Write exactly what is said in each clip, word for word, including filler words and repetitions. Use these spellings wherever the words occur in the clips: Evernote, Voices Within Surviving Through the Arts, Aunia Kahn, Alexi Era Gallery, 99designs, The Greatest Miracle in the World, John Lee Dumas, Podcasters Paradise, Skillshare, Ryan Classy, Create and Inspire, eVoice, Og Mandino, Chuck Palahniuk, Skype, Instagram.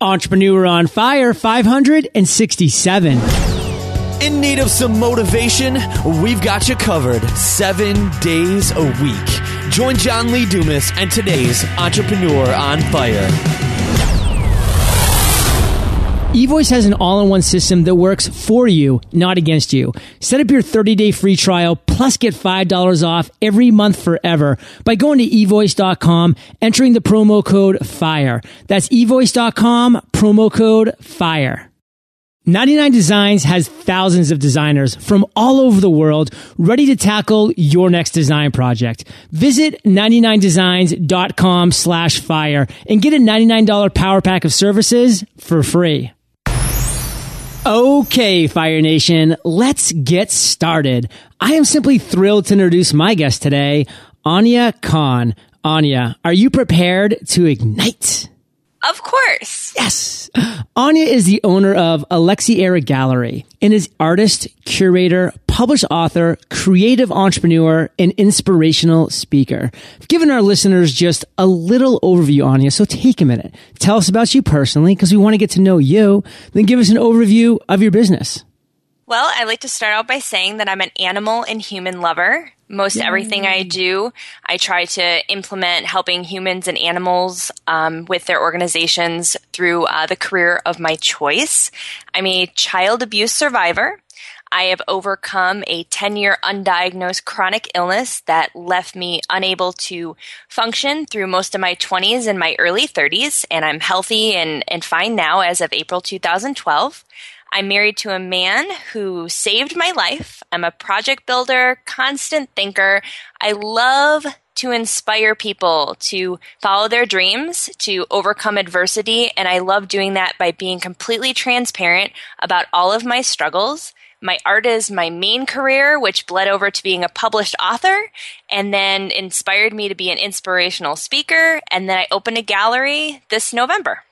Entrepreneur on Fire five hundred sixty-seven. In need of some motivation? We've got you covered seven days a week. Join John Lee Dumas and today's Entrepreneur on Fire. eVoice has an all-in-one system that works for you, not against you. Set up your thirty-day free trial, plus get five dollars off every month forever by going to e voice dot com, entering the promo code FIRE. That's e voice dot com, promo code FIRE. ninety-nine designs has thousands of designers from all over the world ready to tackle your next design project. Visit ninety-nine designs dot com slash fire and get a ninety-nine dollars power pack of services for free. Okay, Fire Nation, let's get started. I am simply thrilled to introduce my guest today, Aunia Kahn. Aunia, are you prepared to ignite? Of course. Yes. Aunia is the owner of Alexi Era Gallery and is artist, curator, published author, creative entrepreneur, and inspirational speaker. I've given our listeners just a little overview, Aunia, so take a minute. Tell us about you personally, because we want to get to know you. Then give us an overview of your business. Well, I like to start out by saying that I'm an animal and human lover. Most Yay. Everything I do, I try to implement helping humans and animals um, with their organizations through uh, the career of my choice. I'm a child abuse survivor. I have overcome a ten-year undiagnosed chronic illness that left me unable to function through most of my twenties and my early thirties, and I'm healthy and, and fine now as of April two thousand twelve. I'm married to a man who saved my life. I'm a project builder, constant thinker. I love to inspire people to follow their dreams, to overcome adversity, and I love doing that by being completely transparent about all of my struggles. My art is my main career, which bled over to being a published author and then inspired me to be an inspirational speaker, and then I opened a gallery this November.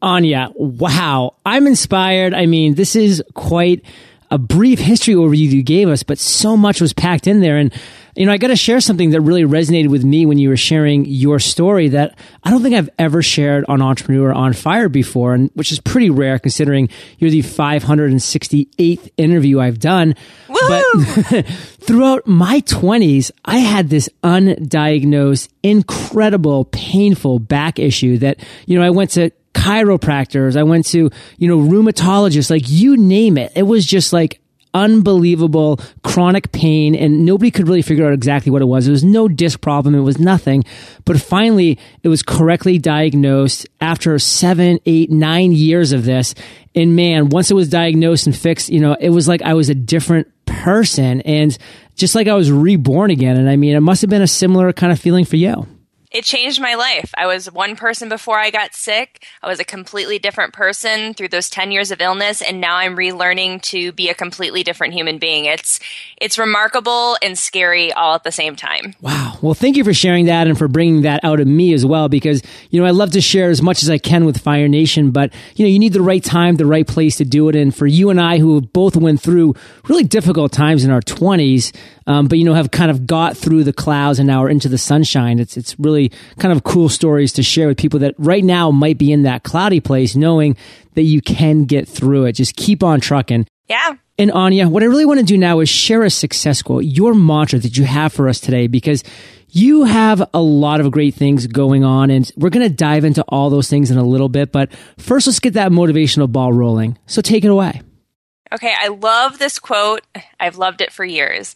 Aunia, wow, I'm inspired. I mean, this is quite a brief history overview you gave us, but so much was packed in there. And, you know, I got to share something that really resonated with me when you were sharing your story that I don't think I've ever shared on Entrepreneur on Fire before, and which is pretty rare considering you're the five hundred sixty-eighth interview I've done. Woo-hoo! But throughout my twenties, I had this undiagnosed, incredible, painful back issue that, you know, I went to chiropractors, I went to, you know, rheumatologists, like you name it. It was just like unbelievable chronic pain, and nobody could really figure out exactly what it was. It was no disc problem. It was nothing. But finally, it was correctly diagnosed after seven, eight, nine years of this. And man, once it was diagnosed and fixed, you know, it was like I was a different person and just like I was reborn again. And I mean, it must have been a similar kind of feeling for you. It changed my life. I was one person before I got sick. I was a completely different person through those ten years of illness, and now I'm relearning to be a completely different human being. It's it's remarkable and scary all at the same time. Wow. Well, thank you for sharing that and for bringing that out of me as well, because, you know, I love to share as much as I can with Fire Nation, but, you know, you need the right time, the right place to do it. And for you and I, who both went through really difficult times in our twenties, um, but, you know, have kind of got through the clouds and now are into the sunshine, it's it's really kind of cool stories to share with people that right now might be in that cloudy place, knowing that you can get through it. Just keep on trucking. Yeah. And Aunia, what I really want to do now is share a success quote, your mantra that you have for us today, because you have a lot of great things going on, and we're going to dive into all those things in a little bit. But first, let's get that motivational ball rolling. So take it away. Okay. I love this quote. I've loved it for years.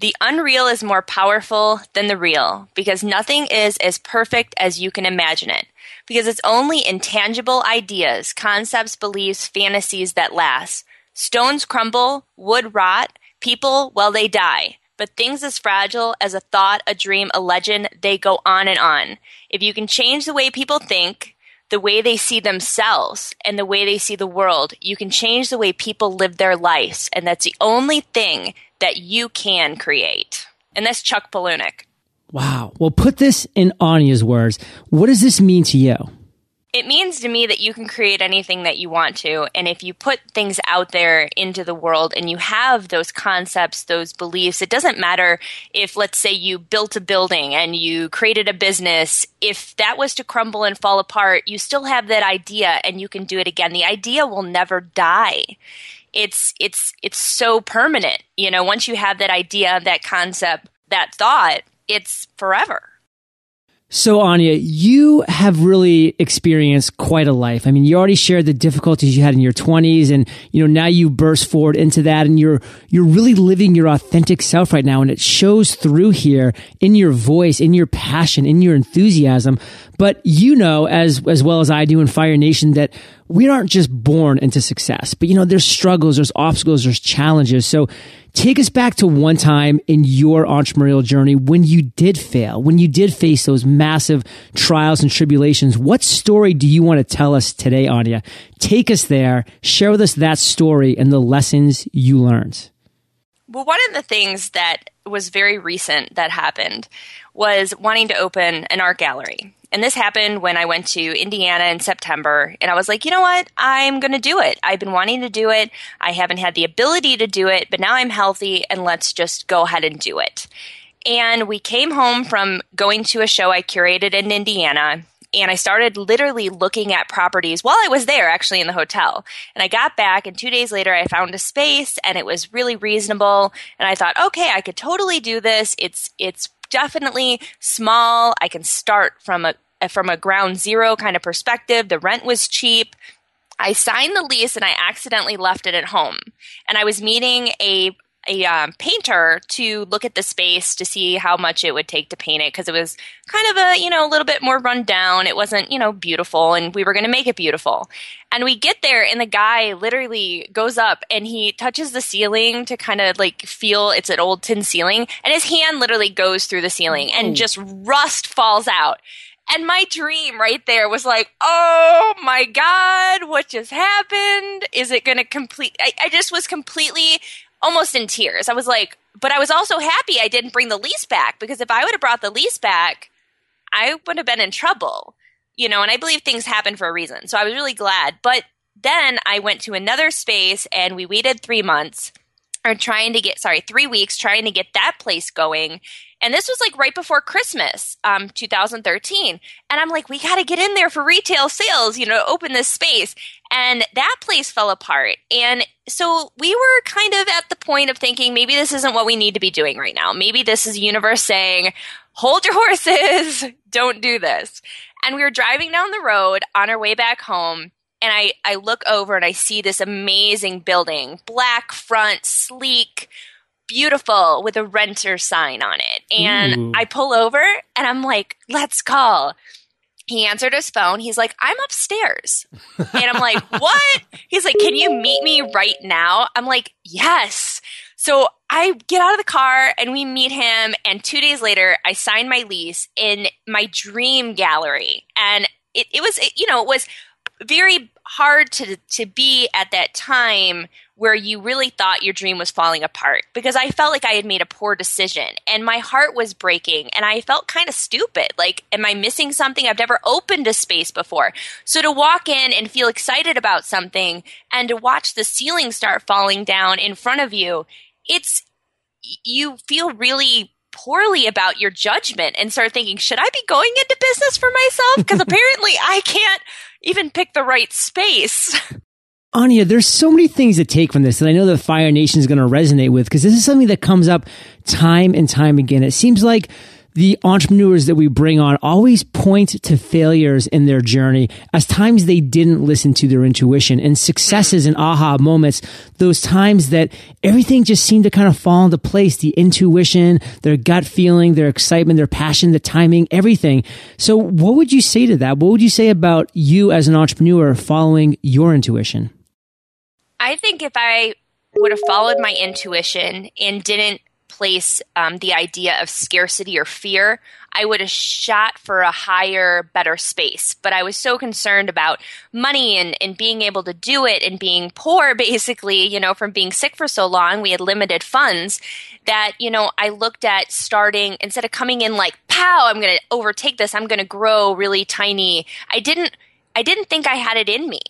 The unreal is more powerful than the real because nothing is as perfect as you can imagine it, because it's only intangible ideas, concepts, beliefs, fantasies that last. Stones crumble, wood rot, people, well, they die. But things as fragile as a thought, a dream, a legend, they go on and on. If you can change the way people think, the way they see themselves, and the way they see the world, you can change the way people live their lives, and that's the only thing that you can create. And that's Chuck Palahniuk. Wow. Well, put this in Aunia's words. What does this mean to you? It means to me that you can create anything that you want to. And if you put things out there into the world and you have those concepts, those beliefs, it doesn't matter if, let's say, you built a building and you created a business. If that was to crumble and fall apart, you still have that idea and you can do it again. The idea will never die. It's it's it's so permanent. You know, once you have that idea, that concept, that thought, it's forever. So, Aunia, you have really experienced quite a life. I mean, you already shared the difficulties you had in your twenties, and you know now you burst forward into that, and you're you're really living your authentic self right now, and it shows through here in your voice, in your passion, in your enthusiasm. But you know as as well as I do in Fire Nation that we aren't just born into success. But you know, there's struggles, there's obstacles, there's challenges. So take us back to one time in your entrepreneurial journey when you did fail, when you did face those massive trials and tribulations. What story do you want to tell us today, Aunia? Take us there, share with us that story and the lessons you learned. Well, one of the things that was very recent that happened was wanting to open an art gallery. And this happened when I went to Indiana in September, and I was like, you know what? I'm going to do it. I've been wanting to do it. I haven't had the ability to do it, but now I'm healthy, and let's just go ahead and do it. And we came home from going to a show I curated in Indiana, and I started literally looking at properties while I was there, actually, in the hotel. And I got back, and two days later, I found a space, and it was really reasonable. And I thought, okay, I could totally do this. It's it's definitely small. I can start from a from a ground zero kind of perspective. The rent was cheap. I signed the lease and I accidentally left it at home. And I was meeting a a um, painter to look at the space to see how much it would take to paint it, because it was kind of a, you know, a little bit more run down. It wasn't, you know, beautiful, and we were going to make it beautiful. And we get there and the guy literally goes up and he touches the ceiling to kind of like feel, it's an old tin ceiling, and his hand literally goes through the ceiling and just rust falls out. And my dream right there was like, oh my God, what just happened? Is it going to complete? I, I just was completely almost in tears. I was like, but I was also happy I didn't bring the lease back, because if I would have brought the lease back, I would have been in trouble, you know, and I believe things happen for a reason. So I was really glad. But then I went to another space and we waited three months or trying to get, sorry, three weeks trying to get that place going. And this was like right before Christmas, um, two thousand thirteen. And I'm like, we got to get in there for retail sales, you know, open this space. And that place fell apart. And so we were kind of at the point of thinking, maybe this isn't what we need to be doing right now. Maybe this is the universe saying, hold your horses, don't do this. And we were driving down the road on our way back home. And I, I look over and I see this amazing building, black front, sleek, beautiful, with a renter sign on it. And ooh. I pull over and I'm like, let's call. He answered his phone. He's like, I'm upstairs. And I'm like, what? He's like, can you meet me right now? I'm like, yes. So I get out of the car and we meet him. And two days later, I signed my lease in my dream gallery. And it, it was, it, you know, it was very hard to to be at that time where you really thought your dream was falling apart, because I felt like I had made a poor decision and my heart was breaking and I felt kind of stupid. Like, am I missing something? I've never opened a space before. So to walk in and feel excited about something and to watch the ceiling start falling down in front of you, it's you feel really poorly about your judgment and start thinking, should I be going into business for myself? Because apparently I can't even pick the right space. Aunia, there's so many things to take from this that I know the Fire Nation is going to resonate with, because this is something that comes up time and time again. It seems like the entrepreneurs that we bring on always point to failures in their journey as times they didn't listen to their intuition, and successes and aha moments, those times that everything just seemed to kind of fall into place, the intuition, their gut feeling, their excitement, their passion, the timing, everything. So what would you say to that? What would you say about you as an entrepreneur following your intuition? I think if I would have followed my intuition and didn't place um, the idea of scarcity or fear, I would have shot for a higher, better space. But I was so concerned about money and, and being able to do it and being poor, basically, you know, from being sick for so long, we had limited funds that, you know, I looked at starting, instead of coming in like, pow, I'm going to overtake this, I'm going to grow really tiny. I didn't I didn't think I had it in me.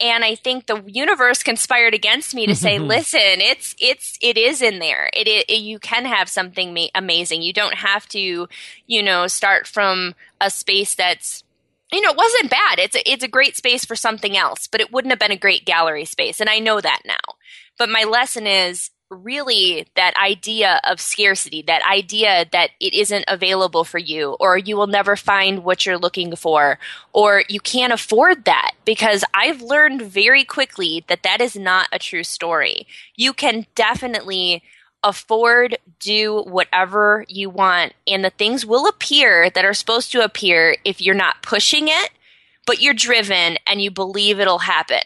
And I think the universe conspired against me to say, listen, it's it's it is in there. It, it you can have something ma- amazing. You don't have to, you know, start from a space that's, you know, it wasn't bad. It's a, it's a great space for something else, but it wouldn't have been a great gallery space. And I know that now. But my lesson is really that idea of scarcity, that idea that it isn't available for you, or you will never find what you're looking for, or you can't afford that, because I've learned very quickly that that is not a true story. You can definitely afford, do whatever you want, and the things will appear that are supposed to appear if you're not pushing it, but you're driven and you believe it'll happen.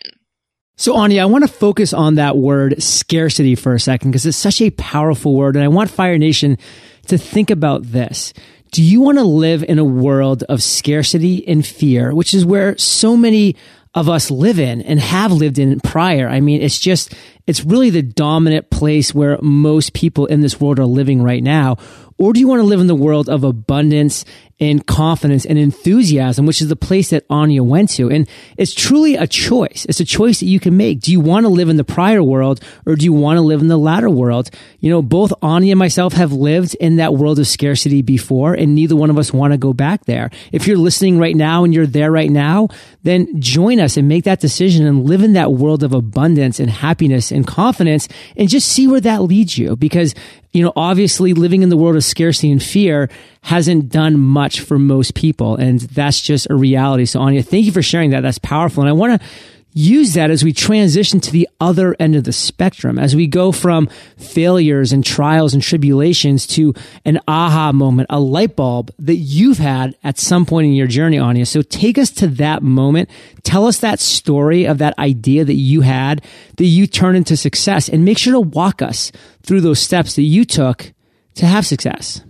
So, Aunia, I want to focus on that word scarcity for a second, because it's such a powerful word, and I want Fire Nation to think about this. Do you want to live in a world of scarcity and fear, which is where so many of us live in and have lived in prior? I mean, it's just, it's really the dominant place where most people in this world are living right now. Or do you want to live in the world of abundance and confidence and enthusiasm, which is the place that Aunia went to? And it's truly a choice. It's a choice that you can make. Do you want to live in the prior world, or do you want to live in the latter world? You know, both Aunia and myself have lived in that world of scarcity before, and neither one of us want to go back there. If you're listening right now and you're there right now, then join us and make that decision and live in that world of abundance and happiness and confidence, and just see where that leads you. Because, you know, obviously living in the world of scarcity and fear hasn't done much for most people. And that's just a reality. So, Aunia, thank you for sharing that. That's powerful. And I want to use that as we transition to the other end of the spectrum, as we go from failures and trials and tribulations to an aha moment, a light bulb that you've had at some point in your journey, Aunia. So take us to that moment. Tell us that story of that idea that you had that you turned into success, and make sure to walk us through those steps that you took to have success.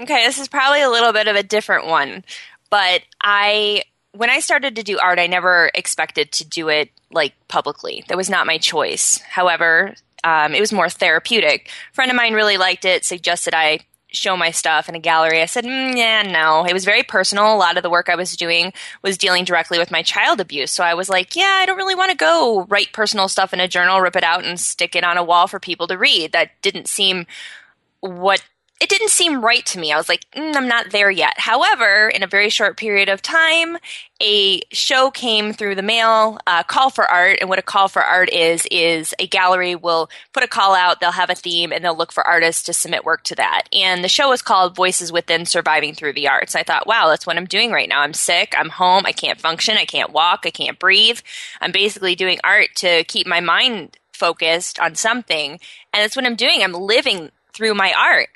Okay, this is probably a little bit of a different one, but I... When I started to do art, I never expected to do it like publicly. That was not my choice. However, um, it was more therapeutic. A friend of mine really liked it, suggested I show my stuff in a gallery. I said, mm, yeah, no. It was very personal. A lot of the work I was doing was dealing directly with my child abuse. So I was like, yeah, I don't really want to go write personal stuff in a journal, rip it out, and stick it on a wall for people to read. That didn't seem what... It didn't seem right to me. I was like, mm, I'm not there yet. However, in a very short period of time, a show came through the mail, uh, Call for Art. And what a call for art is, is a gallery will put a call out, they'll have a theme, and they'll look for artists to submit work to that. And the show was called Voices Within Surviving Through the Arts. I thought, wow, that's what I'm doing right now. I'm sick, I'm home, I can't function, I can't walk, I can't breathe. I'm basically doing art to keep my mind focused on something. And that's what I'm doing. I'm living through my art.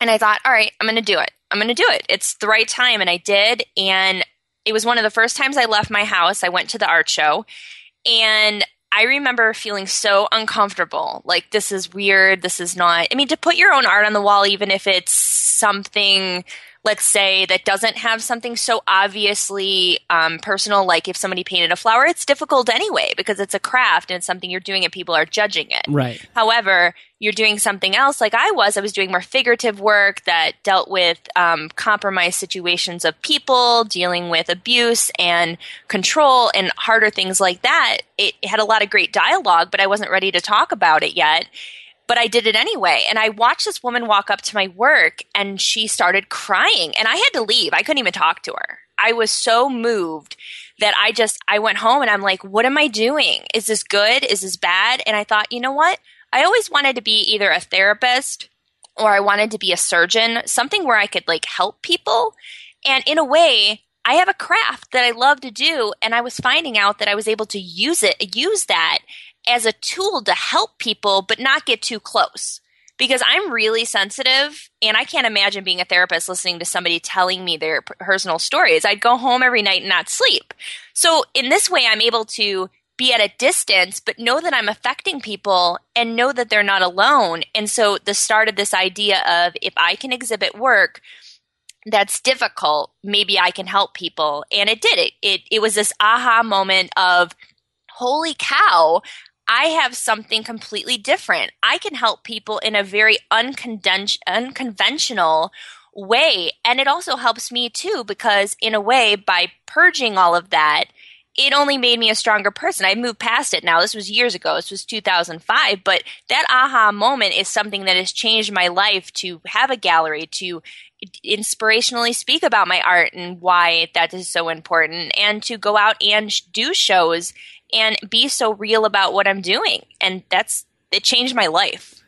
And I thought, all right, I'm going to do it. I'm going to do it. It's the right time. And I did. And it was one of the first times I left my house. I went to the art show. And I remember feeling so uncomfortable. Like, this is weird. This is not. I mean, to put your own art on the wall, even if it's something, let's say, that doesn't have something so obviously um, personal, like if somebody painted a flower, it's difficult anyway because it's a craft and it's something you're doing and people are judging it. Right. However, you're doing something else like I was. I was doing more figurative work that dealt with um, compromised situations of people, dealing with abuse and control and harder things like that. It had a lot of great dialogue, but I wasn't ready to talk about it yet. But I did it anyway. And I watched this woman walk up to my work and she started crying. And I had to leave. I couldn't even talk to her. I was so moved that I just, I went home and I'm like, what am I doing? Is this good? Is this bad? And I thought, you know what? I always wanted to be either a therapist or I wanted to be a surgeon, something where I could like help people. And in a way, I have a craft that I love to do. And I was finding out that I was able to use it, use that as a tool to help people, but not get too close, because I'm really sensitive and I can't imagine being a therapist listening to somebody telling me their personal stories. I'd go home every night and not sleep. So in this way, I'm able to be at a distance, but know that I'm affecting people and know that they're not alone. And so the start of this idea of, if I can exhibit work that's difficult, maybe I can help people. And it did. It, it, it was this aha moment of, holy cow, I have something completely different. I can help people in a very unconven- unconventional way. And it also helps me too, because in a way, by purging all of that, it only made me a stronger person. I moved past it now. This was years ago. This was two thousand five. But that aha moment is something that has changed my life, to have a gallery, to inspirationally speak about my art and why that is so important, and to go out and sh- do shows and be so real about what I'm doing. And that's it changed my life.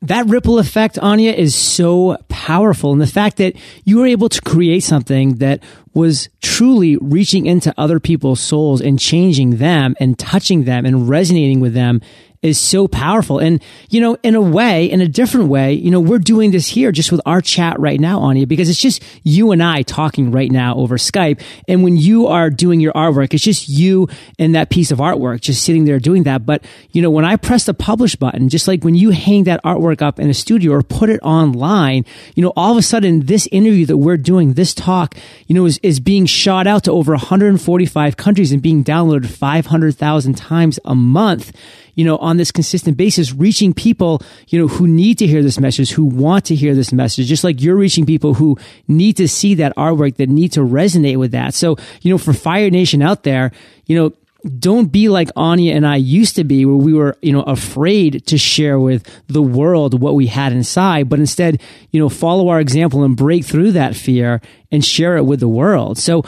That ripple effect, Aunia, is so powerful. And the fact that you were able to create something that was truly reaching into other people's souls and changing them and touching them and resonating with them is so powerful. And, you know, in a way, in a different way, you know, we're doing this here just with our chat right now, Aunia, because it's just you and I talking right now over Skype. And when you are doing your artwork, it's just you and that piece of artwork just sitting there doing that. But, you know, when I press the publish button, just like when you hang that artwork up in a studio or put it online, you know, all of a sudden this interview that we're doing, this talk, you know, is, is being shot out to over one hundred forty-five countries and being downloaded five hundred thousand times a month, you know, on this consistent basis, reaching people, you know, who need to hear this message, who want to hear this message, just like you're reaching people who need to see that artwork, that need to resonate with that. So, you know, for Fire Nation out there, you know, don't be like Aunia and I used to be, where we were, you know, afraid to share with the world what we had inside, but instead, you know, follow our example and break through that fear and share it with the world. So,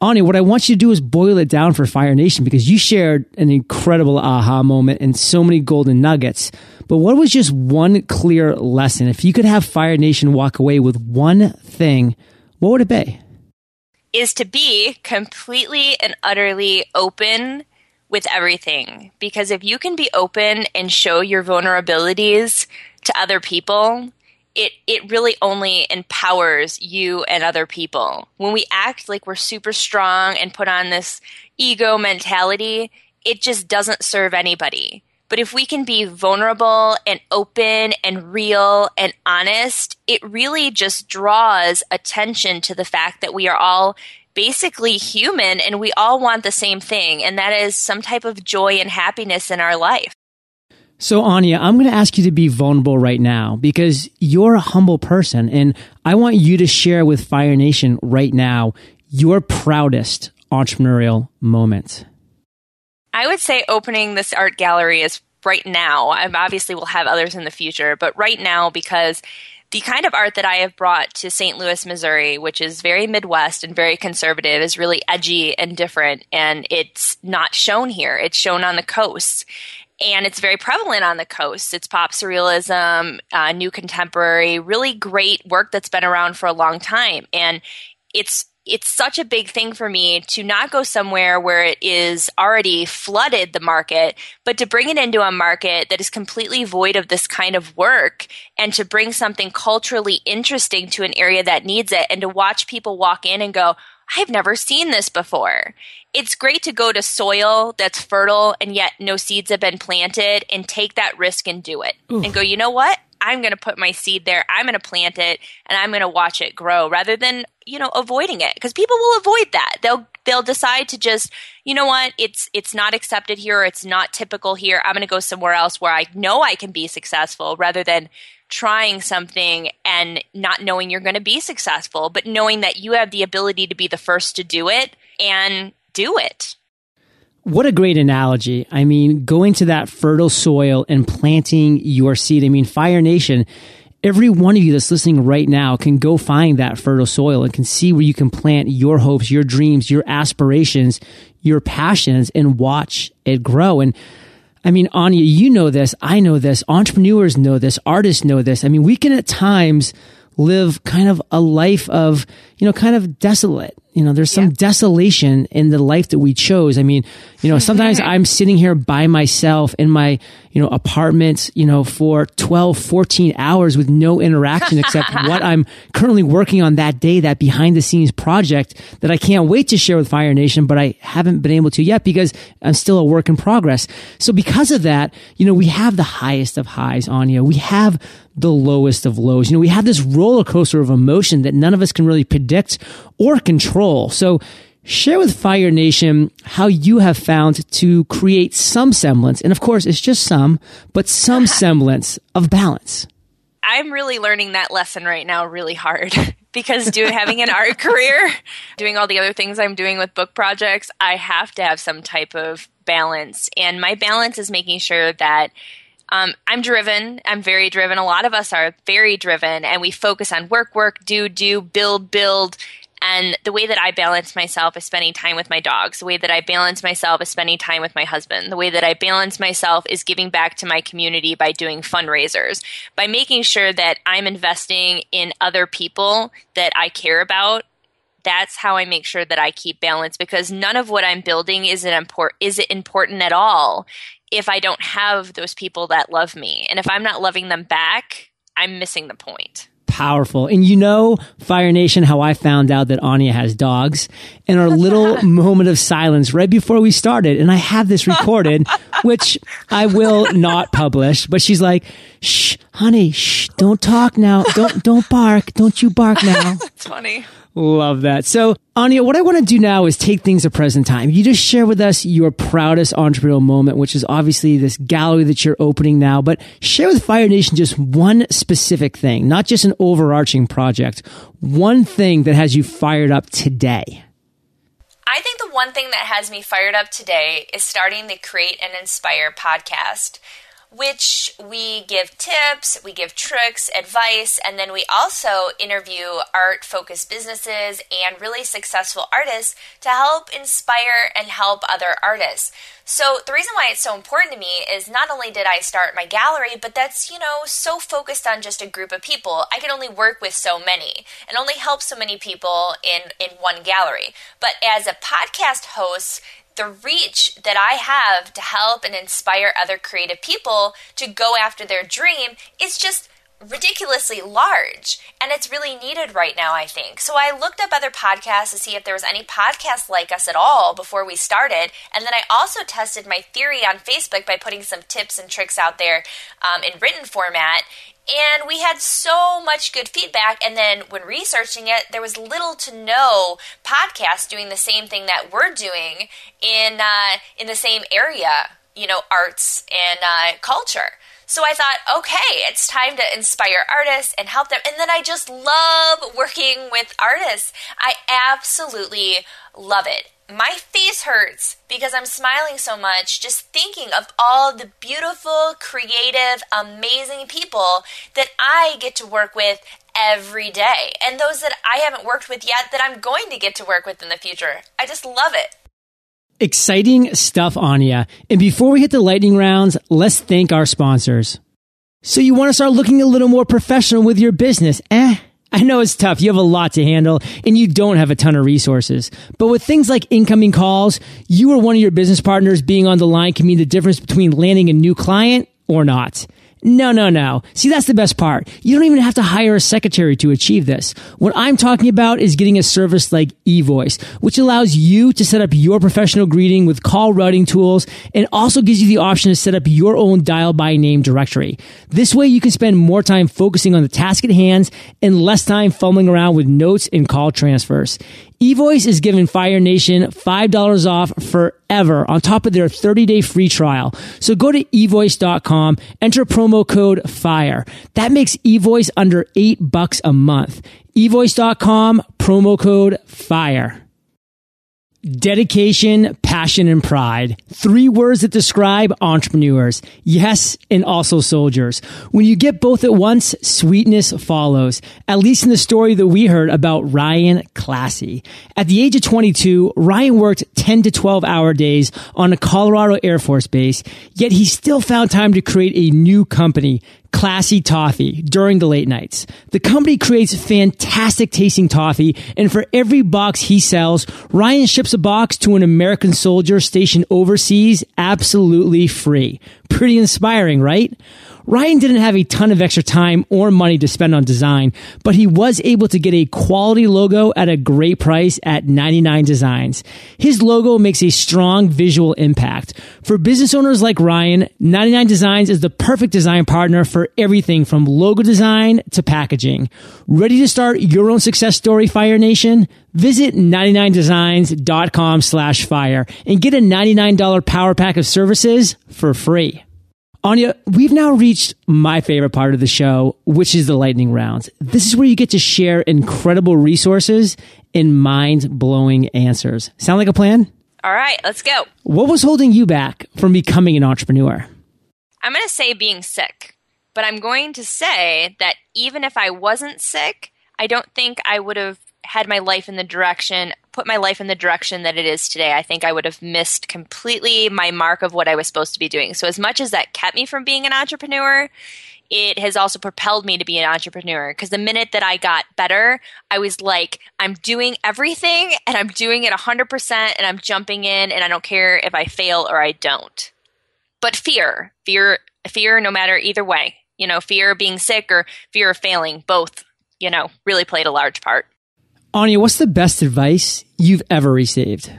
Aunia, what I want you to do is boil it down for Fire Nation, because you shared an incredible aha moment and so many golden nuggets. But what was just one clear lesson? If you could have Fire Nation walk away with one thing, what would it be? Is to be completely and utterly open with everything. Because if you can be open and show your vulnerabilities to other people, It it really only empowers you and other people. When we act like we're super strong and put on this ego mentality, it just doesn't serve anybody. But if we can be vulnerable and open and real and honest, it really just draws attention to the fact that we are all basically human and we all want the same thing, and that is some type of joy and happiness in our life. So, Aunia, I'm going to ask you to be vulnerable right now, because you're a humble person, and I want you to share with Fire Nation right now your proudest entrepreneurial moment. I would say opening this art gallery is right now. I obviously will have others in the future, but right now, because the kind of art that I have brought to Saint Louis, Missouri, which is very Midwest and very conservative, is really edgy and different, and it's not shown here. It's shown on the coast. And it's very prevalent on the coast. It's pop surrealism, uh, new contemporary, really great work that's been around for a long time. And it's it's such a big thing for me to not go somewhere where it is already flooded the market, but to bring it into a market that is completely void of this kind of work, and to bring something culturally interesting to an area that needs it, and to watch people walk in and go, I've never seen this before. It's great to go to soil that's fertile and yet no seeds have been planted, and take that risk and do it. Oof. And go, you know what? I'm going to put my seed there. I'm going to plant it, and I'm going to watch it grow, rather than, you know, avoiding it, because people will avoid that. They'll they'll decide to just, you know what, it's it's not accepted here, or it's not typical here. I'm going to go somewhere else where I know I can be successful, rather than trying something and not knowing you're going to be successful, but knowing that you have the ability to be the first to do it and do it. What a great analogy. I mean, going to that fertile soil and planting your seed. I mean, Fire Nation, every one of you that's listening right now can go find that fertile soil and can see where you can plant your hopes, your dreams, your aspirations, your passions, and watch it grow. And I mean, Aunia, you know this, I know this, entrepreneurs know this, artists know this. I mean, we can at times live kind of a life of, you know, kind of desolate. You know, there's some yeah. desolation in the life that we chose. I mean, you know, sometimes I'm sitting here by myself in my, you know, apartment, you know, for twelve, fourteen hours with no interaction except what I'm currently working on that day, that behind the scenes project that I can't wait to share with Fire Nation, but I haven't been able to yet because I'm still a work in progress. So because of that, you know, we have the highest of highs, Aunia. We have the lowest of lows. You know, we have this roller coaster of emotion that none of us can really predict or control. So share with Fire Nation how you have found to create some semblance, and of course it's just some, but some semblance of balance. I'm really learning that lesson right now really hard. because doing having an art career, doing all the other things I'm doing with book projects, I have to have some type of balance. And my balance is making sure that um, I'm driven. I'm very driven. A lot of us are very driven, and we focus on work, work, do, do, build, build. And the way that I balance myself is spending time with my dogs. The way that I balance myself is spending time with my husband. The way that I balance myself is giving back to my community by doing fundraisers, by making sure that I'm investing in other people that I care about. That's how I make sure that I keep balance, because none of what I'm building is it import- is it important at all if I don't have those people that love me. And if I'm not loving them back, I'm missing the point. Powerful. And you know, Fire Nation, how I found out that Aunia has dogs in our little moment of silence right before we started. And I have this recorded, which I will not publish, but she's like, shh, honey, shh, don't talk now. Don't, don't bark. Don't you bark now. It's funny. Love that. So Aunia, what I want to do now is take things at present time. You just share with us your proudest entrepreneurial moment, which is obviously this gallery that you're opening now, but share with Fire Nation just one specific thing, not just an overarching project, one thing that has you fired up today. I think the one thing that has me fired up today is starting the Create and Inspire podcast, which we give tips, we give tricks, advice, and then we also interview art-focused businesses and really successful artists to help inspire and help other artists. So the reason why it's so important to me is not only did I start my gallery, but that's, you know, so focused on just a group of people. I can only work with so many and only help so many people in, in one gallery. But as a podcast host, the reach that I have to help and inspire other creative people to go after their dream is just ridiculously large, and it's really needed right now, I think. So I looked up other podcasts to see if there was any podcasts like us at all before we started, and then I also tested my theory on Facebook by putting some tips and tricks out there um, in written format. And we had so much good feedback, and then when researching it, there was little to no podcasts doing the same thing that we're doing in uh, in the same area, you know, arts and uh, culture. So I thought, okay, it's time to inspire artists and help them. And then I just love working with artists. I absolutely love it. My face hurts because I'm smiling so much just thinking of all the beautiful, creative, amazing people that I get to work with every day, and those that I haven't worked with yet that I'm going to get to work with in the future. I just love it. Exciting stuff, Aunia. And before we hit the lightning rounds, let's thank our sponsors. So you want to start looking a little more professional with your business, eh? I know it's tough. You have a lot to handle and you don't have a ton of resources. But with things like incoming calls, you or one of your business partners being on the line can mean the difference between landing a new client or not. No, no, no. See, that's the best part. You don't even have to hire a secretary to achieve this. What I'm talking about is getting a service like eVoice, which allows you to set up your professional greeting with call routing tools and also gives you the option to set up your own dial by name directory. This way you can spend more time focusing on the task at hand and less time fumbling around with notes and call transfers. eVoice is giving Fire Nation five dollars off forever on top of their thirty-day free trial. So go to e voice dot com, enter promo code FIRE. That makes eVoice under eight bucks a month. e voice dot com, promo code FIRE. Dedication, passion, and pride. Three words that describe entrepreneurs. Yes, and also soldiers. When you get both at once, sweetness follows. At least in the story that we heard about Ryan Classy. At the age of twenty-two, Ryan worked ten to twelve hour days on a Colorado Air Force base, yet he still found time to create a new company, Classy Toffee, during the late nights. The company creates fantastic tasting toffee, and for every box he sells, Ryan ships a box to an American soldier stationed overseas absolutely free. Pretty inspiring, right? Ryan didn't have a ton of extra time or money to spend on design, but he was able to get a quality logo at a great price at ninety-nine designs. His logo makes a strong visual impact. For business owners like Ryan, ninety-nine designs is the perfect design partner for everything from logo design to packaging. Ready to start your own success story, Fire Nation? Visit ninety-nine designs dot com slash fire and get a ninety-nine dollar power pack of services for free. Aunia, we've now reached my favorite part of the show, which is the lightning rounds. This is where you get to share incredible resources and mind-blowing answers. Sound like a plan? All right, let's go. What was holding you back from becoming an entrepreneur? I'm going to say being sick, but I'm going to say that even if I wasn't sick, I don't think I would have had my life in the direction, put my life in the direction that it is today. I think I would have missed completely my mark of what I was supposed to be doing. So as much as that kept me from being an entrepreneur, it has also propelled me to be an entrepreneur, because the minute that I got better, I was like, I'm doing everything and I'm doing it one hundred percent and I'm jumping in and I don't care if I fail or I don't. But fear, fear, fear no matter either way, you know, fear of being sick or fear of failing, both, you know, really played a large part. Aunia, what's the best advice you've ever received?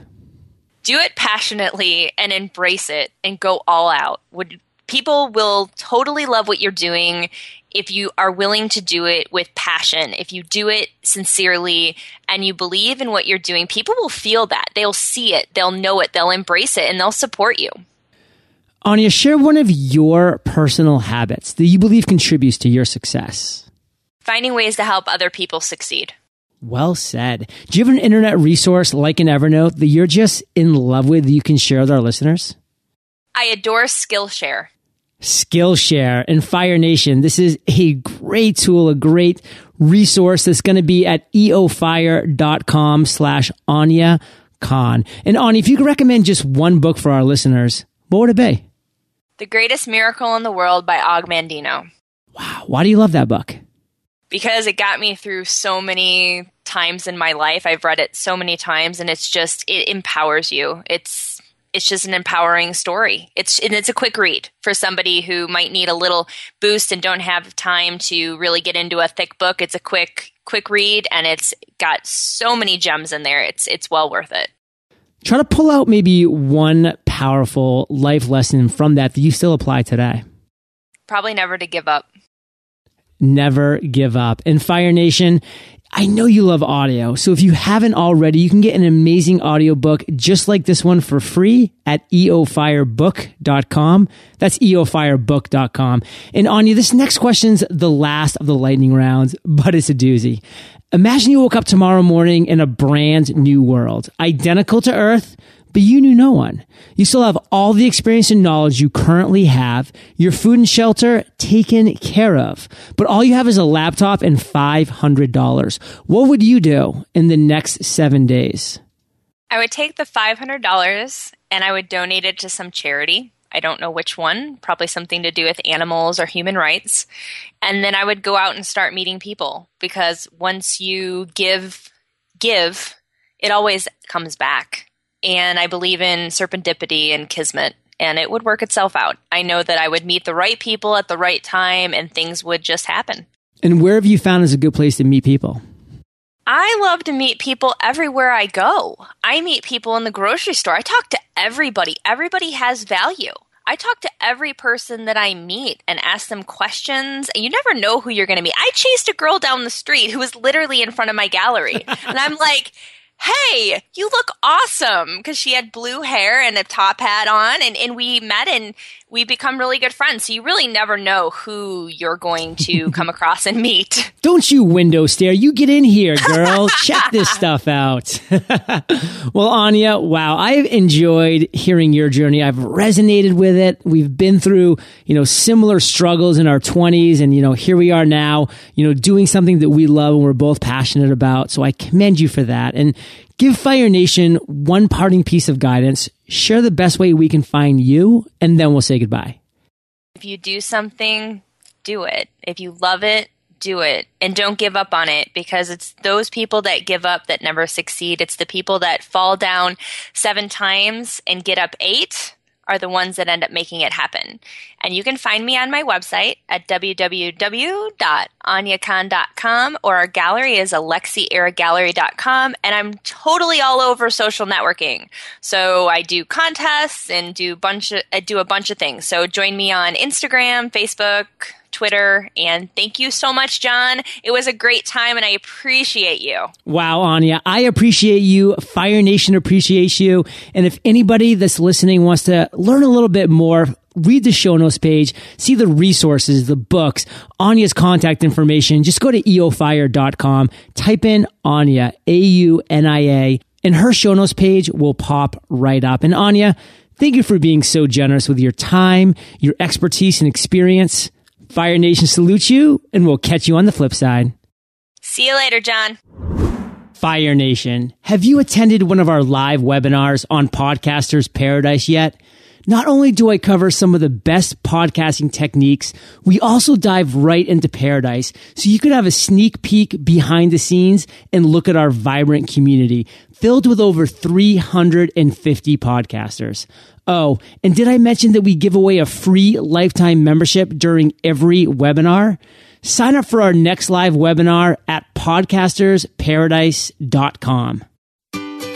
Do it passionately and embrace it and go all out. Would People will totally love what you're doing if you are willing to do it with passion, if you do it sincerely and you believe in what you're doing. People will feel that. They'll see it. They'll know it. They'll embrace it, and they'll support you. Aunia, share one of your personal habits that you believe contributes to your success. Finding ways to help other people succeed. Well said. Do you have an internet resource like an Evernote that you're just in love with that you can share with our listeners? I adore Skillshare. Skillshare and Fire Nation. This is a great tool, a great resource that's going to be at eofire.com slash Aunia Kahn. And Aunia, if you could recommend just one book for our listeners, what would it be? The Greatest Miracle in the World by Og Mandino. Wow. Why do you love that book? Because it got me through so many times in my life. I've read it so many times, and it's just, it empowers you. It's it's just an empowering story. It's and it's a quick read for somebody who might need a little boost and don't have time to really get into a thick book. It's a quick quick read, and it's got so many gems in there. It's it's well worth it. Try to pull out maybe one powerful life lesson from that that you still apply today. Probably never to give up. Never give up. And Fire Nation, I know you love audio. So if you haven't already, you can get an amazing audiobook just like this one for free at e o fire book dot com. That's e o fire book dot com. And Aunia, this next question's the last of the lightning rounds, but it's a doozy. Imagine you woke up tomorrow morning in a brand new world, identical to Earth, but you knew no one. You still have all the experience and knowledge you currently have, your food and shelter taken care of, but all you have is a laptop and five hundred dollars. What would you do in the next seven days? I would take the five hundred dollars and I would donate it to some charity. I don't know which one, probably something to do with animals or human rights. And then I would go out and start meeting people, because once you give, give, it always comes back. And I believe in serendipity and kismet, and it would work itself out. I know that I would meet the right people at the right time, and things would just happen. And where have you found is a good place to meet people? I love to meet people everywhere I go. I meet people in the grocery store. I talk to everybody. Everybody has value. I talk to every person that I meet and ask them questions. You never know who you're going to meet. I chased a girl down the street who was literally in front of my gallery, and I'm like, hey, you look awesome, because she had blue hair and a top hat on, and, and we met and we become really good friends. So you really never know who you're going to come across and meet. Don't you window stare. You get in here, girl. Check this stuff out. Well, Aunia, wow. I've enjoyed hearing your journey. I've resonated with it. We've been through, you know, similar struggles in our twenties, and, you know, here we are now, you know, doing something that we love and we're both passionate about. So I commend you for that. And give Fire Nation one parting piece of guidance. Share the best way we can find you, and then we'll say goodbye. If you do something, do it. If you love it, do it. And don't give up on it, because it's those people that give up that never succeed. It's the people that fall down seven times and get up eight are the ones that end up making it happen. And you can find me on my website at w w w dot aunia kahn dot com, or our gallery is alexi era gallery dot com, and I'm totally all over social networking. So I do contests and do bunch of, I do a bunch of things. So join me on Instagram, Facebook, Twitter, and thank you so much, John. It was a great time, and I appreciate you. Wow, Aunia, I appreciate you. Fire Nation appreciates you. And if anybody that's listening wants to learn a little bit more read the show notes page, see the resources, the books, Aunia's contact information. Just go to e o fire dot com, type in Aunia, A U N I A, and her show notes page will pop right up. And Aunia, thank you for being so generous with your time, your expertise, and experience. Fire Nation salutes you, and we'll catch you on the flip side. See you later, John. Fire Nation, have you attended one of our live webinars on Podcasters Paradise yet? Not only do I cover some of the best podcasting techniques, we also dive right into Paradise, so you could have a sneak peek behind the scenes and look at our vibrant community, filled with over three hundred fifty podcasters. Oh, and did I mention that we give away a free lifetime membership during every webinar? Sign up for our next live webinar at podcasters paradise dot com.